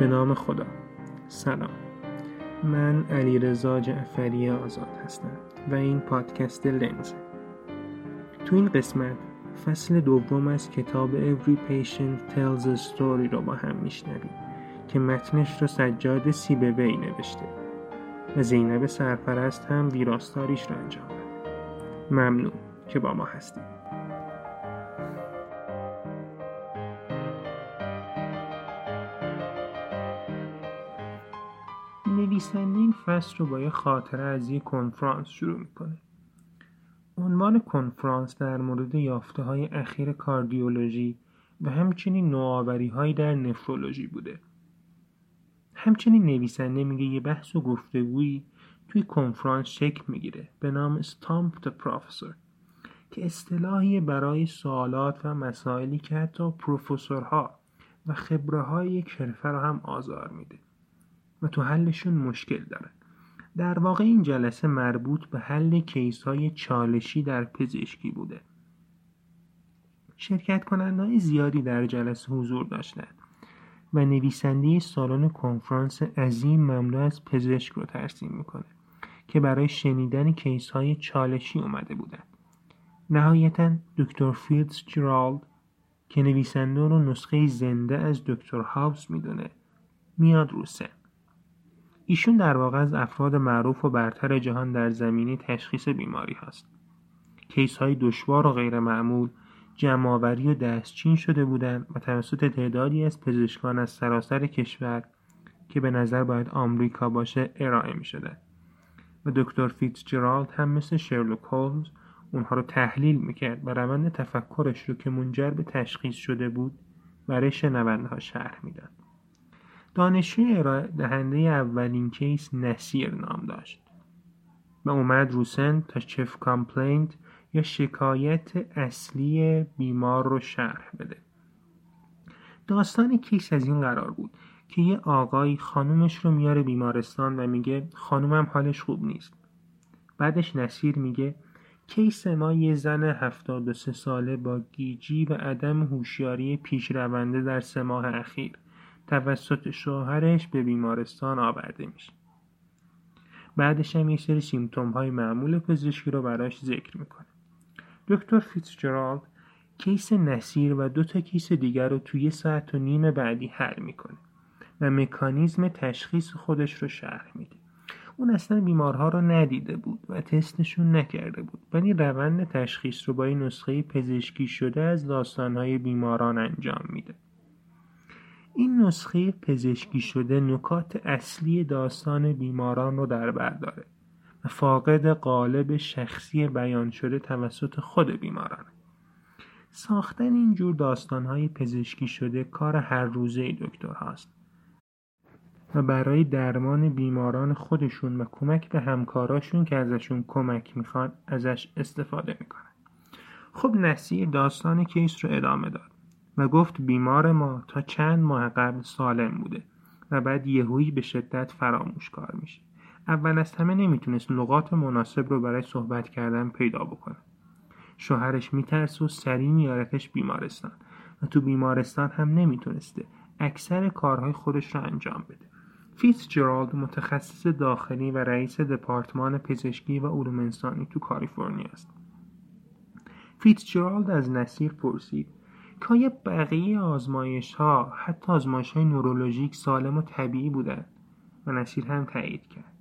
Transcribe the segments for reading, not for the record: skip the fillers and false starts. به نام خدا. سلام، من علیرضا جعفری آزاد هستم و این پادکست لنز. تو این قسمت فصل دوم از کتاب Every Patient Tells a Story رو با هم میشنویم که متنش رو سجاد سیبه بی نوشته و زینب سرپرست هم ویراستاریش رو انجام داد. ممنون که با ما هستید. نویسنده این فصل رو با یه خاطره از یه کنفرانس شروع میکنه. عنوان کنفرانس در مورد یافته‌های اخیر کاردیولوژی و همچنین نوآوری‌های در نفرولوژی بوده. همچنین نویسنده میگه یه بحث و گفتگویی توی کنفرانس شکل میگیره به نام Stump the professor که اصطلاحی برای سوالات و مسائلی که حتی پروفسورها و خبره‌های یک حرفه رو هم آزار میده و تو حلشون مشکل داره. در واقع این جلسه مربوط به حل کیس‌های چالشی در پزشکی بوده. شرکت کننده‌های زیادی در جلسه حضور داشتند و نویسنده سالن کنفرانس عظیم مملو از پزشک رو ترسیم میکنه که برای شنیدن کیس‌های چالشی اومده بودند. نهایتاً دکتر فیتزجرالد که نویسنده رو نسخه زنده از دکتر هاوس میدونه میاد روسه. ایشون در واقع از افراد معروف و برتر جهان در زمینه تشخیص بیماری هاست. کیس های دشوار و غیر معمول جمع‌آوری و دستچین شده بودند و توسط تعدادی از پزشکان از سراسر کشور که به نظر باید آمریکا باشه ارائه می شدند. و دکتر فیتزجرالد هم مثل شرلوک هولمز اونها رو تحلیل می کرد و روند تفکرش رو که منجر به تشخیص شده بود برای شنونده ها شرح می داد. دانشجوی ارائه دهنده اولین کیس نسیر نام داشت و اومد روسن تا چیف کامپلینت یا شکایت اصلی بیمار رو شرح بده. داستان کیس از این قرار بود که یه آقای خانومش رو میاره بیمارستان و میگه خانومم حالش خوب نیست. بعدش نسیر میگه کیس ما یه زن 73 ساله با گیجی و عدم هوشیاری پیش رونده در 3 ماه اخیر توسط شوهرش به بیمارستان آورده میشه. بعدش هم یه سری سیمتوم های معمول پزشکی رو براش ذکر میکنه. دکتر فیتزجرالد کیس نسیر و 2 تا کیس دیگر رو توی 1.5 ساعت بعدی حل میکنه و مکانیزم تشخیص خودش رو شرح میده. اون اصلا بیمارها رو ندیده بود و تستشون نکرده بود، ولی روند تشخیص رو با این نسخه پزشکی شده از داستانهای بیماران انجام میده. این نسخه پزشکی شده نکات اصلی داستان بیماران رو در بر داره و فاقد قالب شخصی بیان شده توسط خود بیمارانه. ساختن اینجور داستانهای پزشکی شده کار هر روزه دکتر هاست و برای درمان بیماران خودشون و کمک به همکاراشون که ازشون کمک میخوان ازش استفاده میکنن. خب نسیر داستان کیس رو ادامه داد و گفت بیمار ما تا چند ماه قبل سالم بوده و بعد یهویی به شدت فراموش کار میشه. اول از همه نمیتونست نقاط مناسب رو برای صحبت کردن پیدا بکنه. شوهرش میترسه و سریع میارتش بیمارستان و تو بیمارستان هم نمیتونسته اکثر کارهای خودش رو انجام بده. فیتزجرالد متخصص داخلی و رئیس دپارتمان پزشکی و علوم انسانی تو کالیفرنیا است. فیتزجرالد از نسیر پرسید که بقیه آزمایش ها حتی آزمایش های نورولوژیک سالم و طبیعی بودن و نسیر هم تایید کرد.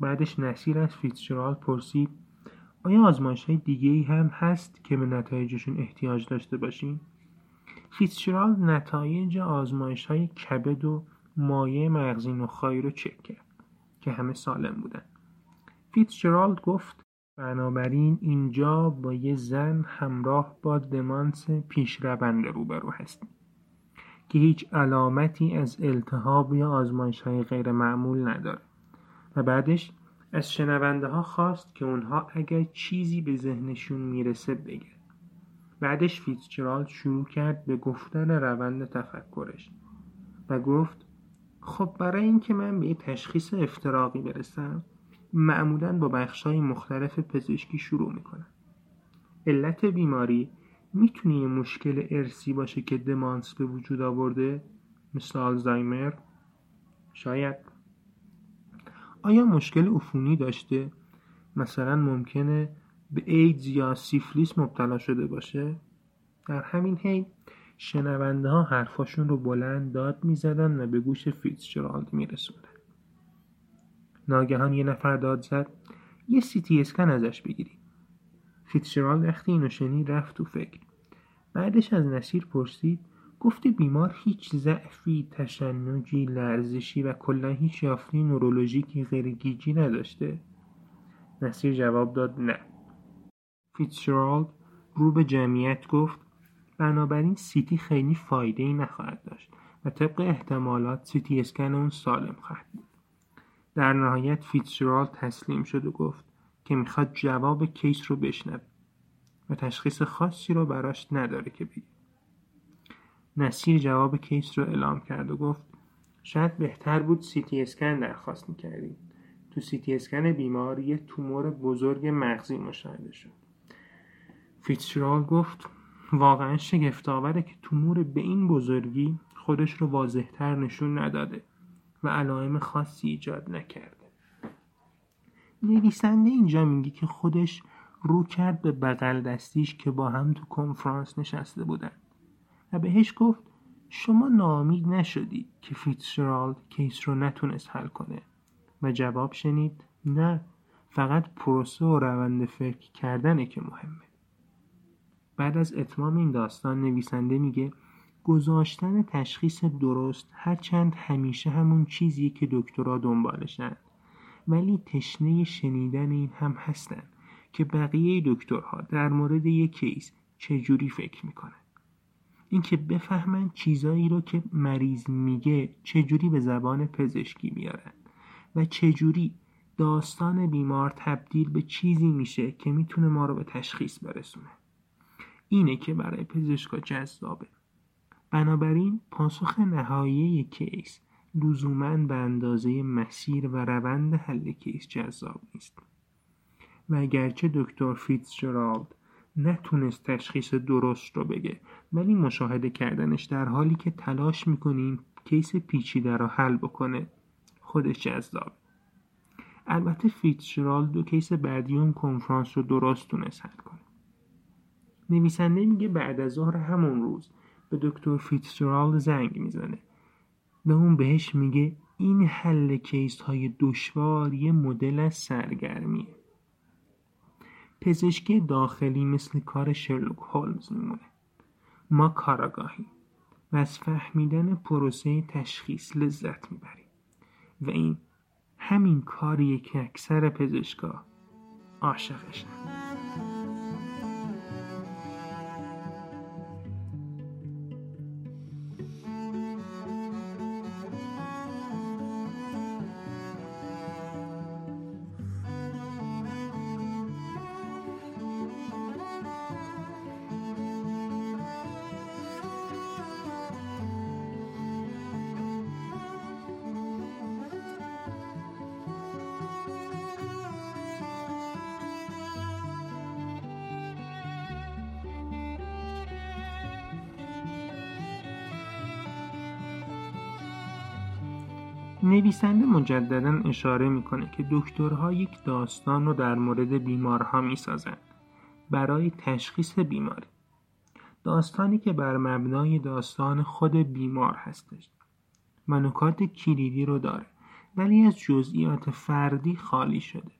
بعدش نسیر از فیتزجرالد پرسید آیا آزمایش های دیگه‌ای هم هست که به نتایجشون احتیاج داشته باشیم؟ فیتزجرالد نتایج آزمایش های کبد و مایع مغزی نخایی رو چک کرد که همه سالم بودن. فیتزجرالد گفت بنابراین اینجا با یه زن همراه با دمانس پیشرونده روبرو هستیم که هیچ علامتی از التهاب یا آزمایش‌های غیر معمول نداره. و بعدش از شنونده ها خواست که اونها اگر چیزی به ذهنشون میرسه بگه. بعدش فیتزجرالد شروع کرد به گفتن روند تفکرش و گفت خب برای اینکه من به یه تشخیص افتراقی برسم معمولاً با بخش‌های مختلف پزشکی شروع می‌کنن. علت بیماری می‌تونه یه مشکل ارثی باشه که دمانس به وجود آورده، مثل آلزایمر شاید. آیا مشکل عفونی داشته؟ مثلا ممکنه به ایدز یا سیفلیس مبتلا شده باشه؟ در همین حین شنونده ها حرفاشون رو بلند داد میزدن و به گوش فیتزجرالد میرسوندن. ناگهان یه نفر داد زد یه سی تی اسکن ازش بگیریم. فیتزجرالد وقتی اینو شنید رفت تو فکر. بعدش از نسیر پرسید گفته بیمار هیچ ضعفی، تشنجی، لرزشی و کلا هیچ یافته نورولوژیکی غیر گیجی نداشته؟ نسیر جواب داد نه. فیتزجرالد رو به جمعیت گفت بنابراین سیتی خیلی فایده ای نخواهد داشت و طبق احتمالات سیتی اسکن اون سالم خواهد بود. در نهایت فیتزجرالد تسلیم شد و گفت که میخواد جواب کیس رو بشنوه و تشخیص خاصی رو براش نداره که بگه. نسیر جواب کیس رو اعلام کرد و گفت شاید بهتر بود سیتی اسکن درخواست میکردیم. تو سیتی اسکن بیمار یه تومور بزرگ مغزی مشاهده شد. فیتزجرالد گفت واقعا شگفت‌آوره که تومور به این بزرگی خودش رو واضح‌تر نشون نداده و علائم خاصی ایجاد نکرده. نویسنده اینجا میگه که خودش رو کرد به بغل دستیش که با هم تو کنفرانس نشسته بودن و بهش گفت شما ناامید نشدی که فیتزجرالد کیس رو نتونست حل کنه؟ و جواب شنید نه، فقط پروسه و روند فکر کردنه که مهمه. بعد از اتمام این داستان نویسنده میگه گذاشتن تشخیص درست هرچند همیشه همون چیزیه که دکترها دنبالشن، ولی تشنه شنیدن این هم هستن که بقیه دکترها در مورد یک کیس چجوری فکر میکنن. این که بفهمن چیزایی رو که مریض میگه چجوری به زبان پزشکی میارن و چجوری داستان بیمار تبدیل به چیزی میشه که میتونه ما رو به تشخیص برسونه. اینه که برای پزشکا جذابه. بنابراین پاسخ نهایی کیس لزوماً به اندازه مسیر و روند حل کیس جذاب نیست. و اگرچه دکتر فیتزجرالد نتونست تشخیص درست رو بگه، ولی مشاهده کردنش در حالی که تلاش میکنیم کیس پیچیده رو حل بکنه خودش جذابه. البته فیتزجرالد دو کیس بعدی اون کنفرانس رو درست تونست حل کنه. نویسنده میگه بعد از ظهر همون روز به دکتر فیتزجرالد زنگ میزنه و اون بهش میگه این حل کیس های دشوار یه مدل از سرگرمیه. پزشکی داخلی مثل کار شرلوک هولمز میمونه. ما کاراگاهیم و از فهمیدن پروسه تشخیص لذت میبریم و این همین کاریه که اکثر پزشکا عاشقشن. نویسنده مجدداً اشاره میکنه که دکترها یک داستان رو در مورد بیمارها میسازن برای تشخیص بیماری. داستانی که بر مبنای داستان خود بیمار هستش و نکات کلیدی رو داره، ولی از جزئیات فردی خالی شده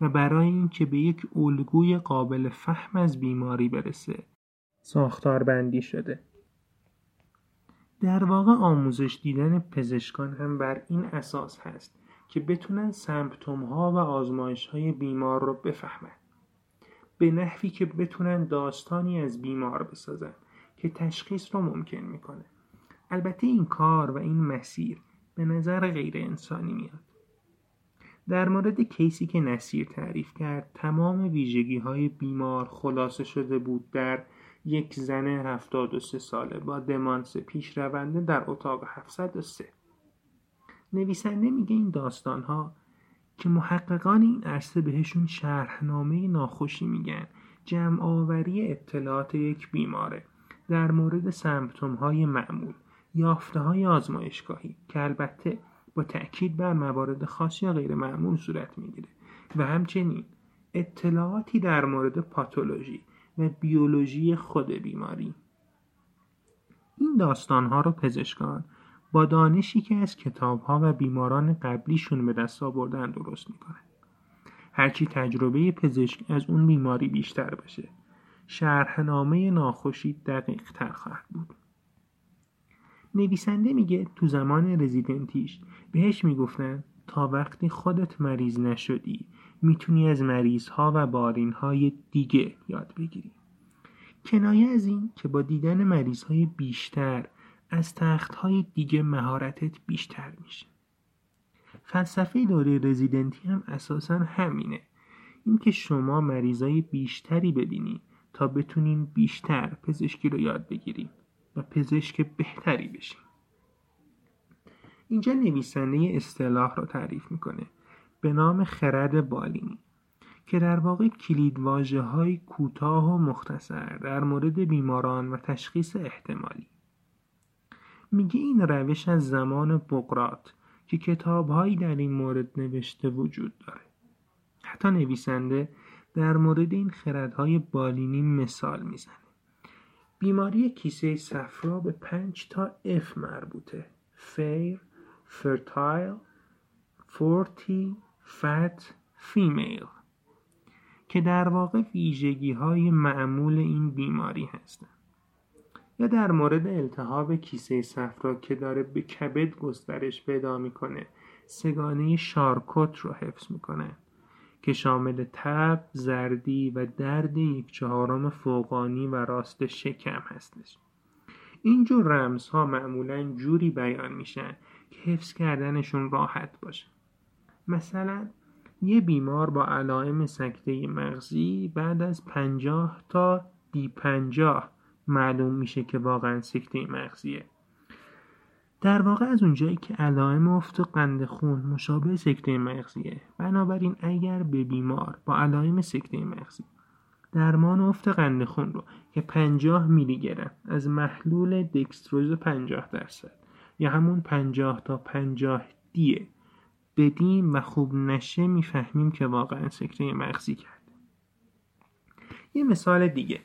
و برای این که به یک الگوی قابل فهم از بیماری برسه ساختاربندی شده. در واقع آموزش دیدن پزشکان هم بر این اساس هست که بتونن سمپتوم ها و آزمایش های بیمار رو بفهمن، به نحوی که بتونن داستانی از بیمار بسازن که تشخیص رو ممکن میکنه. البته این کار و این مسیر به نظر غیر انسانی میاد. در مورد کیسی که نسیر تعریف کرد، تمام ویژگی های بیمار خلاصه شده بود در یک زن 73 ساله با دمانس پیش رونده در اتاق 703. نویسنده میگه این داستان ها که محققان این عرصه بهشون شرحنامه ناخوشی میگن، جمع آوری اطلاعات یک بیماره در مورد سمپتوم های معمول، یافته های آزمایشگاهی که البته با تأکید بر موارد خاص یا غیر معمول صورت میگیره و همچنین اطلاعاتی در مورد پاتولوژی و بیولوژی خود بیماری. این داستان‌ها رو پزشکان با دانشی که از کتاب‌ها و بیماران قبلیشون به دست آوردن درست می‌کنن. هرچی تجربه پزشک از اون بیماری بیشتر بشه، شرحنامه ناخوشی دقیق‌تر خواهد بود. نویسنده میگه تو زمان رزیدنتیش بهش میگفتن تا وقتی خودت مریض نشدی میتونی از مریض‌ها و بارین‌های دیگه یاد بگیری. کنایه از این که با دیدن مریض‌های بیشتر از تخت‌های دیگه مهارتت بیشتر میشه. فلسفه دوره رزیدنتی هم اساساً همینه. این که شما مریض‌های بیشتری ببینی تا بتونین بیشتر پزشکی رو یاد بگیرین و پزشک بهتری بشین. اینجا نویسنده اصطلاح رو تعریف میکنه به نام خرد بالینی که در واقع کلیدواژه‌های کوتاه و مختصر در مورد بیماران و تشخیص احتمالی. میگه این روش از زمان بقراط که کتاب‌هایی در این مورد نوشته وجود داره. حتی نویسنده در مورد این خردهای بالینی مثال میزنه. بیماری کیسه صفرا به 5 تا F مربوطه: fair، fertile، 40، fat، female، که در واقع ویژگی‌های معمول این بیماری هستند. یا در مورد التهاب کیسه صفرا که داره به کبد گسترش پیدا میکنه، سگانه شارکوت رو حفظ میکنه که شامل تب، زردی و درد 1/4 فوقانی و راست شکم هستش. اینجور رمزها معمولاً جوری بیان میشن که حفظ کردنشون راحت باشه. مثلا یه بیمار با علائم سکته مغزی بعد از 50 تا D50 معلوم میشه که واقعا سکته مغزیه. در واقع از اونجایی که علائم افت قند خون مشابه سکته مغزیه، بنابراین اگر به بیمار با علائم سکته مغزی درمان افت قند خون رو که 50 میلی گرم از محلول دکستروز 50% یا همون 50 تا 50 دیه بدیم و خوب نشه، میفهمیم که واقعا سکته مغزی کرد. یه مثال دیگه: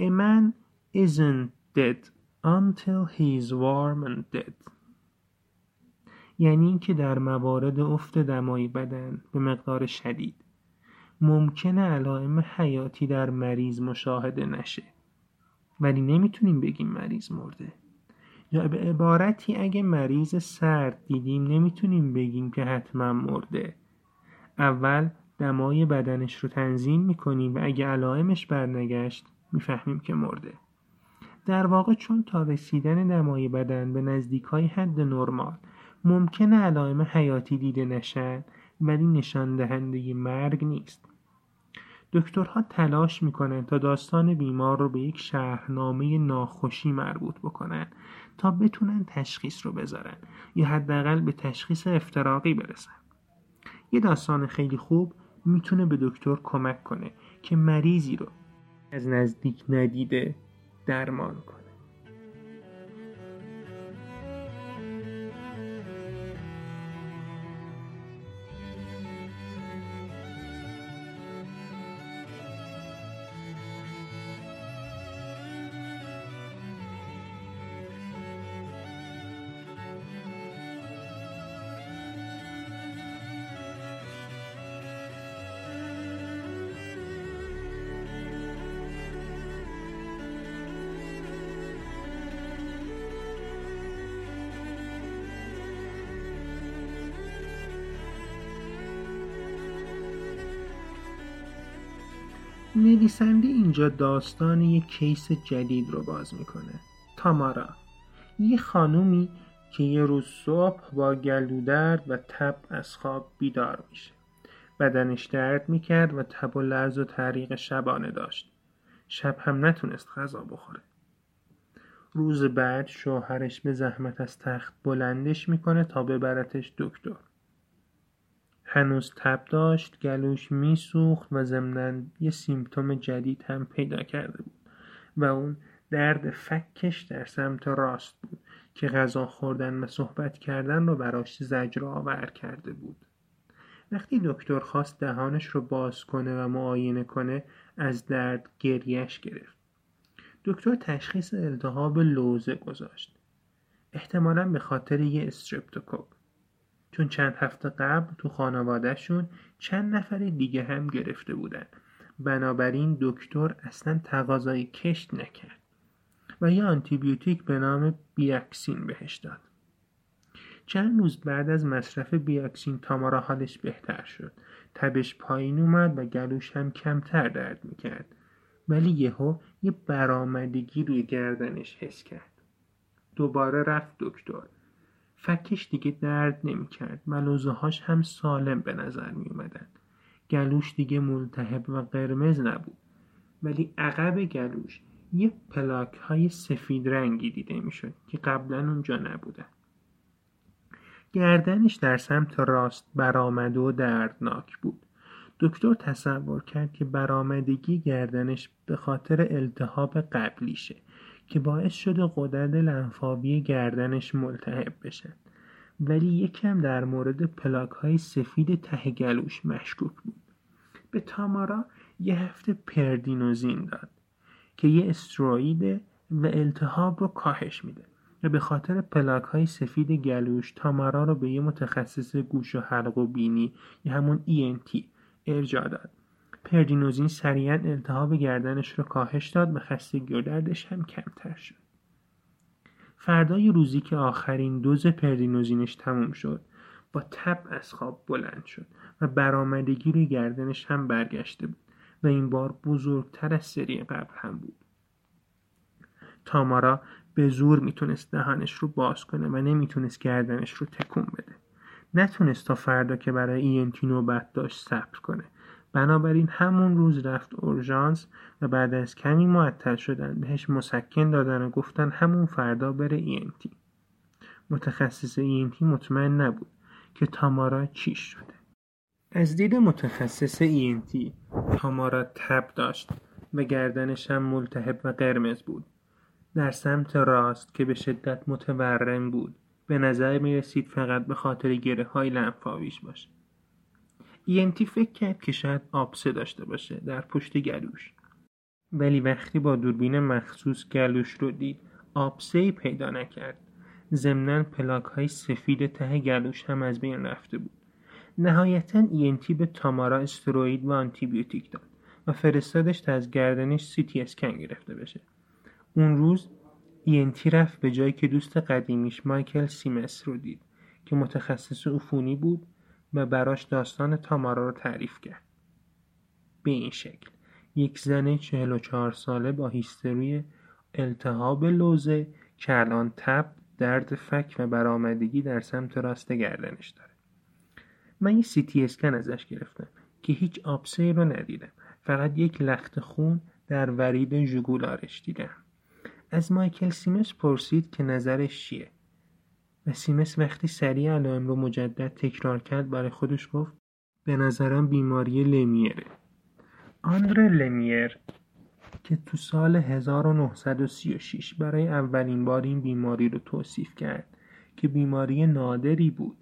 A man isn't dead until he's warm and dead، یعنی که در موارد افت دمای بدن به مقدار شدید ممکنه علائم حیاتی در مریض مشاهده نشه، ولی نمیتونیم بگیم مریض مرده. یا به عبارتی اگه مریض سرد دیدیم نمیتونیم بگیم که حتما مرده. اول دمای بدنش رو تنظیم میکنیم و اگه علائمش برنگشت میفهمیم که مرده. در واقع چون تا رسیدن دمای بدن به نزدیکای حد نرمال ممکنه علائم حیاتی دیده نشن، ولی نشان دهنده مرگ نیست. دکترها تلاش میکنن تا داستان بیمار رو به یک شرحنامه ناخوشی مربوط بکنن تا بتونن تشخیص رو بذارن یا حداقل به تشخیص افتراقی برسن. یه داستان خیلی خوب میتونه به دکتر کمک کنه که مریضی رو از نزدیک ندیده درمان کنه. نویسنده اینجا داستان یک کیس جدید رو باز میکنه: تامارا، یه خانومی که یه روز صبح با گلودرد و تب از خواب بیدار میشه. بدنش درد میکرد و تب و لرز و تعریق شبانه داشت. شب هم نتونست غذا بخوره. روز بعد شوهرش به زحمت از تخت بلندش میکنه تا ببرتش دکتر. هنوز تب داشت، گلوش میسوخت و ضمناً یه سیمپتوم جدید هم پیدا کرده بود و اون درد فکش در سمت راست بود که غذا خوردن و صحبت کردن رو براش زجر آور کرده بود. وقتی دکتر خواست دهانش رو باز کنه و معاینه کنه، از درد گریهش گرفت. دکتر تشخیص التهاب لوزه گذاشت، احتمالاً به خاطر یه استرپتوکوک، چون چند هفته قبل تو خانوادهشون چند نفر دیگه هم گرفته بودن. بنابراین دکتر اصلاً تقاضای کشت نکرد و یه آنتیبیوتیک به نام بیاکسین بهش داد. چند روز بعد از مصرف بیاکسین تامارا حالش بهتر شد. تبش پایین اومد و گلوش هم کمتر درد میکرد. ولی یهو یه برآمدگی روی گردنش حس کرد. دوباره رفت دکتر. فکش دیگه درد نمیکرد و لوزه‌هاش هم سالم به نظر میومدن. گلوش دیگه ملتهب و قرمز نبود. ولی عقب گلوش یه پلاک های سفید رنگی دیده میشد که قبلا اونجا نبودن. گردنش در سمت راست برآمده و دردناک بود. دکتر تصور کرد که برآمدگی گردنش به خاطر التهاب قبلیشه که باعث شده غدد لنفاوی گردنش ملتهب بشن. ولی یکم در مورد پلاک های سفید ته گلوش مشکوک بود. به تامارا یه هفته پردینوزین داد که یه استروئیده و التهاب رو کاهش میده. و به خاطر پلاک‌های سفید گلوش تامارا رو به یه متخصص گوش و حلق و بینی یا همون ENT ارجاع داد. پردینوزین سریعاً التهاب گردنش رو کاهش داد و خستگی و دردش هم کمتر شد. فردای روزی که آخرین دوز پردینوزینش تموم شد، با تب از خواب بلند شد و برآمدگی روی گردنش هم برگشته بود و این بار بزرگتر از سری قبل هم بود. تامارا به زور میتونست دهانش رو باز کنه و نمیتونست گردنش رو تکون بده. نتونست تا فردا که برای ENT نوبت داشت صبر کنه. بنابراین همون روز رفت اورژانس و بعد از کمی معطل شدن بهش مسکن دادن و گفتن همون فردا بره ENT. متخصص ENT مطمئن نبود که تامارا چی شده. از دید متخصص ENT تامارا تب داشت و گردنش هم ملتهب و قرمز بود. در سمت راست که به شدت متورم بود، به نظر می رسید فقط به خاطر گره های لنفاویش باشه. ENT فکر کرد که شاید آبسه داشته باشه در پشت گلوش. ولی وقتی با دوربین مخصوص گلوش رو دید، آبسه‌ای پیدا نکرد. ضمناً پلاک های سفید ته گلوش هم از بین رفته بود. نهایتاً ENT به تامارا استروئید و آنتیبیوتیک داد و فرستادش تا از گردنش CT اسکن گرفته بشه. اون روز ENT رفت به جایی که دوست قدیمیش مایکل سیمس رو دید که متخصص عفونی بود و براش داستان تامارا رو تعریف کرد. به این شکل یک زن 44 ساله با هیستری التهاب لوزه که الان تب، درد فک و برآمدگی در سمت راست گردنش داره. من یه CT اسکن ازش گرفتم که هیچ آبسه‌ای رو ندیدم، فقط یک لخت خون در ورید ژوگولارش دیدم. از مایکل سیمس پرسید که نظرش چیه و سیمس وقتی سریع علائم رو مجدد تکرار کرد برای خودش گفت به نظرم بیماری لمیره. آندره لمیر که تو سال 1936 برای اولین بار این بیماری رو توصیف کرد که بیماری نادری بود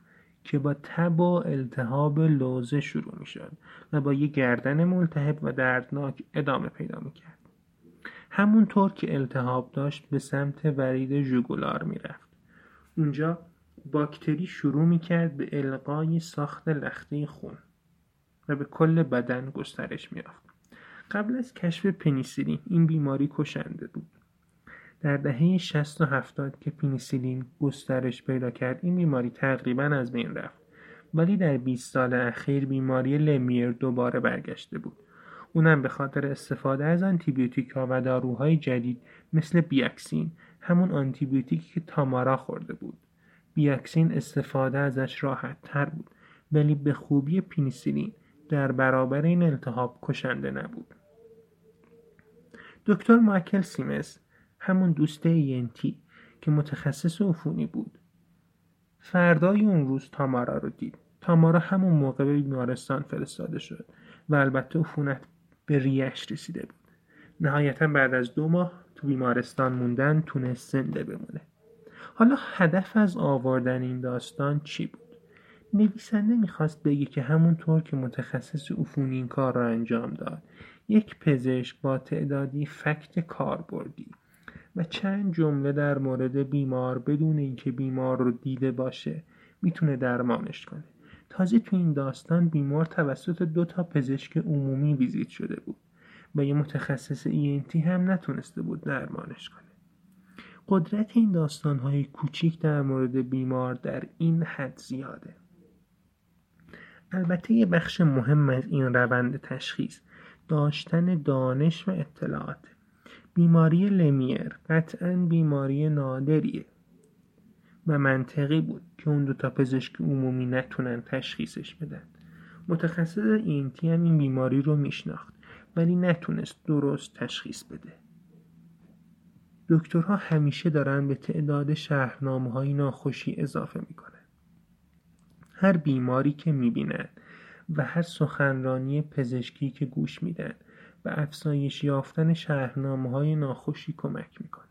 که با تب و التهاب لوزه شروع می شد و با یه گردن ملتهب و دردناک ادامه پیدا می کرد. همونطور که التهاب داشت به سمت ورید ژوگولار میرفت. اونجا باکتری شروع میکرد به القای ساخت لخته خون و به کل بدن گسترش می‌یافت. قبل از کشف پنیسیلین این بیماری کشنده بود. در دهه 60 و 70 که پنیسیلین گسترش پیدا کرد این بیماری تقریباً از بین رفت. ولی در 20 سال اخیر بیماری لمیر دوباره برگشته بود. اونم به خاطر استفاده از آنتیبیوتیک‌ها و داروهای جدید مثل بیاکسین، همون آنتیبیوتیکی که تامارا خورده بود. بیاکسین استفاده ازش راحت تر بود، ولی به خوبی پنیسیلین در برابر این التهاب کشنده نبود. دکتر مایکل سیمس، همون دوست ENT که متخصص عفونی بود، فردای اون روز تامارا رو دید. تامارا همون موقع به بیمارستان فرستاده شد و البته عفونت به ریش رسیده بود. نهایتاً بعد از 2 ماه تو بیمارستان موندن تونست زنده بمونه. حالا هدف از آوردن این داستان چی بود؟ نویسنده میخواست بگه که همونطور که متخصص عفونی این کار را انجام داد، یک پزشک با تعدادی فکت کاربردی و چند جمله در مورد بیمار بدون اینکه بیمار رو دیده باشه میتونه درمانش کنه. تازه تو این داستان بیمار توسط 2 پزشک عمومی ویزیت شده بود و یه متخصص ENT هم نتونسته بود درمانش کنه. قدرت این داستان‌های کوچیک در مورد بیمار در این حد زیاده. البته یه بخش مهم از این روند تشخیص داشتن دانش و اطلاعات. بیماری لمیر قطعاً بیماری نادریه و منطقی بود که اون 2 پزشک عمومی نتونن تشخیصش بدن. متخصص ENT هم این بیماری رو میشناخت ولی نتونست درست تشخیص بده. دکترها همیشه دارن به تعداد شهرنامه‌های ناخوشی اضافه میکنن. هر بیماری که میبینن و هر سخنرانی پزشکی که گوش میدن و افزایش یافتن شهرنامه‌های ناخوشی کمک میکنه.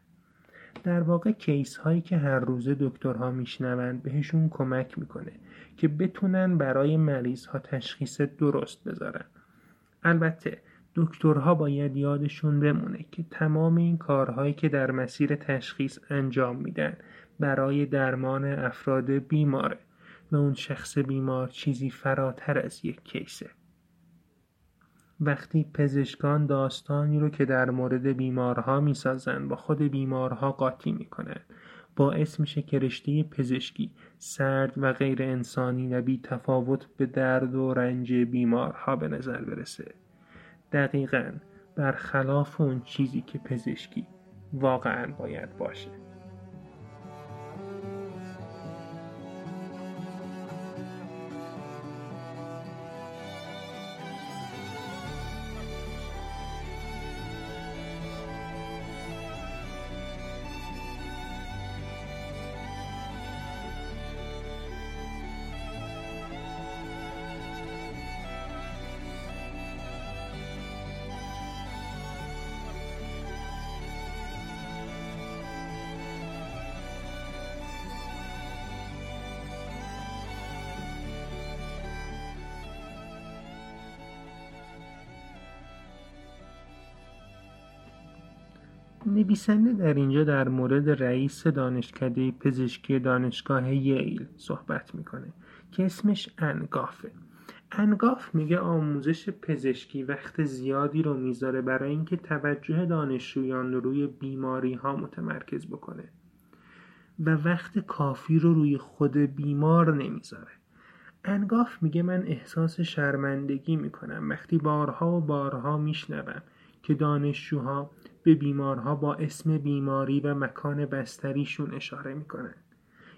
در واقع کیس هایی که هر روز دکترها میشنوند بهشون کمک میکنه که بتونن برای مریض ها تشخیص درست بذارن. البته دکترها باید یادشون بمونه که تمام این کارهایی که در مسیر تشخیص انجام میدن برای درمان افراد بیماره و اون شخص بیمار چیزی فراتر از یک کیسه. وقتی پزشکان داستانی رو که در مورد بیمارها میسازن با خود بیمارها قاطی میکنن، باعث میشه که رشته پزشکی سرد و غیر انسانی و بی تفاوت به درد و رنج بیمارها به نظر برسه. دقیقاً برخلاف اون چیزی که پزشکی واقعاً باید باشه. نویسنده در اینجا در مورد رئیس دانشکده پزشکی دانشگاه ییل صحبت میکنه که اسمش انگافه. انگاف میگه آموزش پزشکی وقت زیادی رو میذاره برای اینکه توجه دانشجویان روی بیماری ها متمرکز بکنه و وقت کافی رو روی خود بیمار نمیذاره. انگاف میگه من احساس شرمندگی میکنم وقتی بارها میشنوم که دانشجوها به بیمارها با اسم بیماری و مکان بستریشون اشاره میکنن،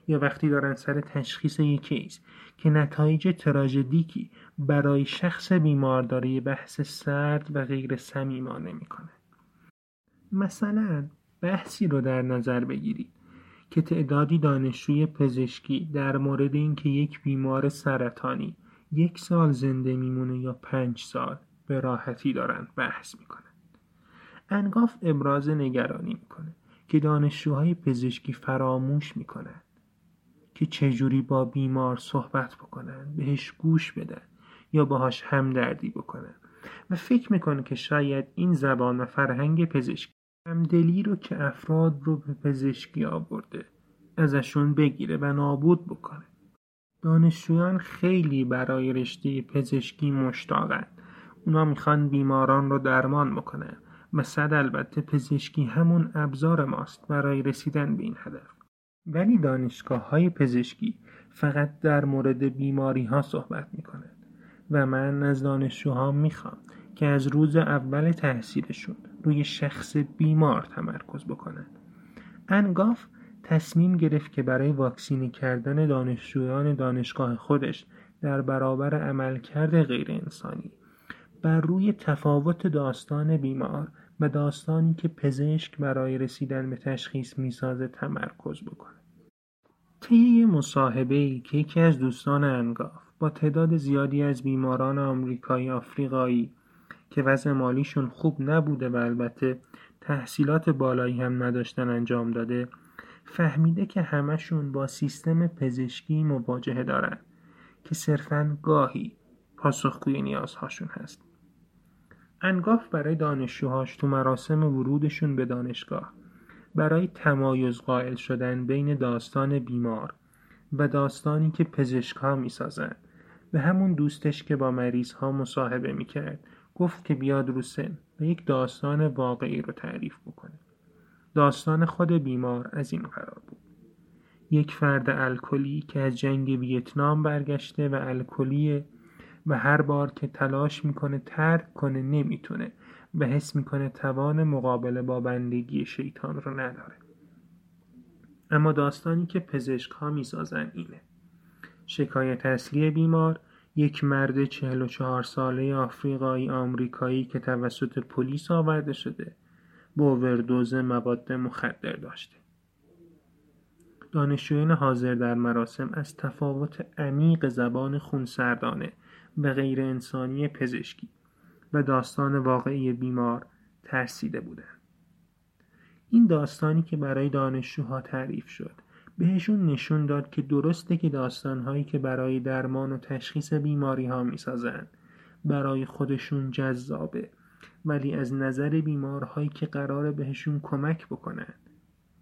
یا وقتی دارن سر تشخیص یک کیس که نتایج تراژدیکی برای شخص بیمار داره بحث سرد و غیر صمیمانه میکنن. مثلا بحثی رو در نظر بگیرید که تعدادی دانشجوی پزشکی در مورد اینکه یک بیمار سرطانی 1 سال زنده میمونه یا 5 سال به راحتی دارن بحث میکنن. انگاف ابراز نگرانی میکنه که دانشجوهای پزشکی فراموش میکنن که چجوری با بیمار صحبت بکنن، بهش گوش بدن یا باهاش همدردی بکنن و فکر میکنه که شاید این زبان و فرهنگ پزشکی همدلی رو که افراد رو به پزشکی آورده ازشون بگیره و نابود بکنه. دانشجویان خیلی برای رشته پزشکی مشتاقن. اونا میخوان بیماران رو درمان بکنن. مثلا البته پزشکی همون ابزار ماست برای رسیدن به این هدف. ولی دانشگاه‌های پزشکی فقط در مورد بیماری‌ها صحبت می‌کنند و من از دانشجوها می‌خوام که از روز اول تحصیلشون روی شخص بیمار تمرکز بکنند. انگاف تصمیم گرفت که برای واکسینی کردن دانشجویان دانشگاه خودش در برابر عملکرد غیر انسانی بر روی تفاوت داستان بیمار و داستانی که پزشک برای رسیدن به تشخیص میسازه تمرکز بکنه. طی مصاحبه‌ای که یکی از دوستان انگاف با تعداد زیادی از بیماران آمریکایی آفریقایی که وضع مالیشون خوب نبوده و البته تحصیلات بالایی هم نداشتن انجام داده، فهمیده که همشون با سیستم پزشکی مواجهه دارن که صرفاً گاهی پاسخگوی نیازهاشون هست. انگاف برای دانشجوهاش تو مراسم ورودشون به دانشگاه برای تمایز قائل شدن بین داستان بیمار و داستانی که پزشک‌ها می‌سازن به همون دوستش که با مریض‌ها مصاحبه می‌کرد گفت که بیاد رو سن و یک داستان واقعی رو تعریف بکنه. داستان خود بیمار از این قرار بود: یک فرد الکلی که از جنگ ویتنام برگشته و الکلیه و هر بار که تلاش میکنه ترک کنه نمیتونه و حس میکنه توان مقابله با بندگی شیطان رو نداره. اما داستانی که پزشک‌ها میسازن اینه: شکایت اصلی بیمار یک مرد 44 ساله آفریقایی آمریکایی که توسط پلیس آورده شده با اوردوز مواد مخدر داشته. دانشجویان حاضر در مراسم از تفاوت عمیق زبان خونسردانه و غیر انسانی پزشکی و داستان واقعی بیمار ترسیده بودند. این داستانی که برای دانشجوها تعریف شد بهشون نشون داد که درسته که داستانهایی که برای درمان و تشخیص بیماری ها می سازن برای خودشون جذابه، ولی از نظر بیمارهایی که قراره بهشون کمک بکنن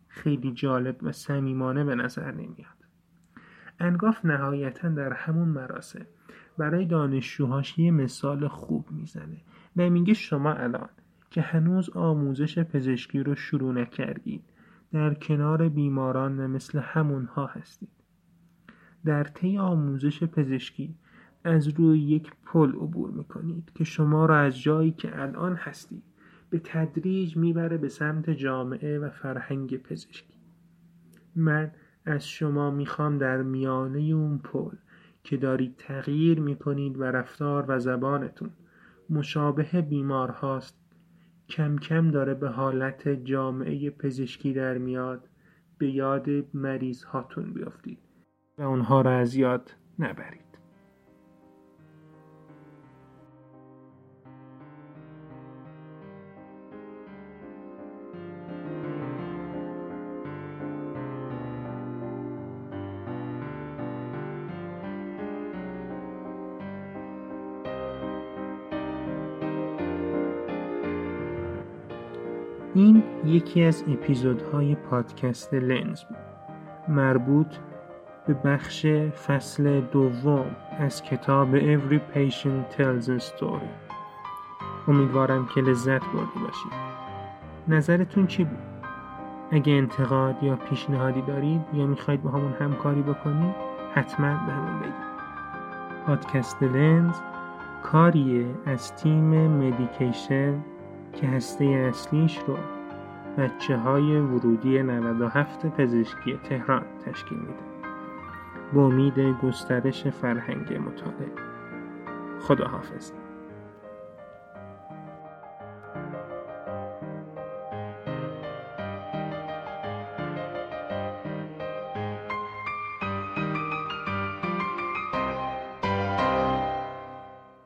خیلی جالب و صمیمانه به نظر نمیاد. انگاف نهایتاً در همون مراسم برای دانشجوهاش یه مثال خوب میزنه و میگه شما الان که هنوز آموزش پزشکی رو شروع نکردید در کنار بیماران و مثل همونها هستید. در طی آموزش پزشکی از روی یک پل عبور میکنید که شما را از جایی که الان هستید به تدریج میبره به سمت جامعه و فرهنگ پزشکی. من از شما میخوام در میانه اون پل که دارید تغییر میکنید و رفتار و زبانتون مشابه بیمار هاست، کم کم داره به حالت جامعه پزشکی در میاد، به یاد مریض هاتون بیافتید و اونها را از یاد نبرید. این یکی از اپیزودهای پادکست لنز بود، مربوط به بخش فصل دوم از کتاب Every Patient Tells a Story. امیدوارم که لذت برده باشید. نظرتون چی بود؟ اگه انتقاد یا پیشنهادی دارید یا میخواید با همون همکاری بکنید حتما به همون بگید. پادکست لنز کاریه از تیم مدیکیشن که هسته اصلیش رو بچه‌های ورودی 97 پزشکی تهران تشکیل میده، با امید گسترش فرهنگ مطالعه. خداحافظ.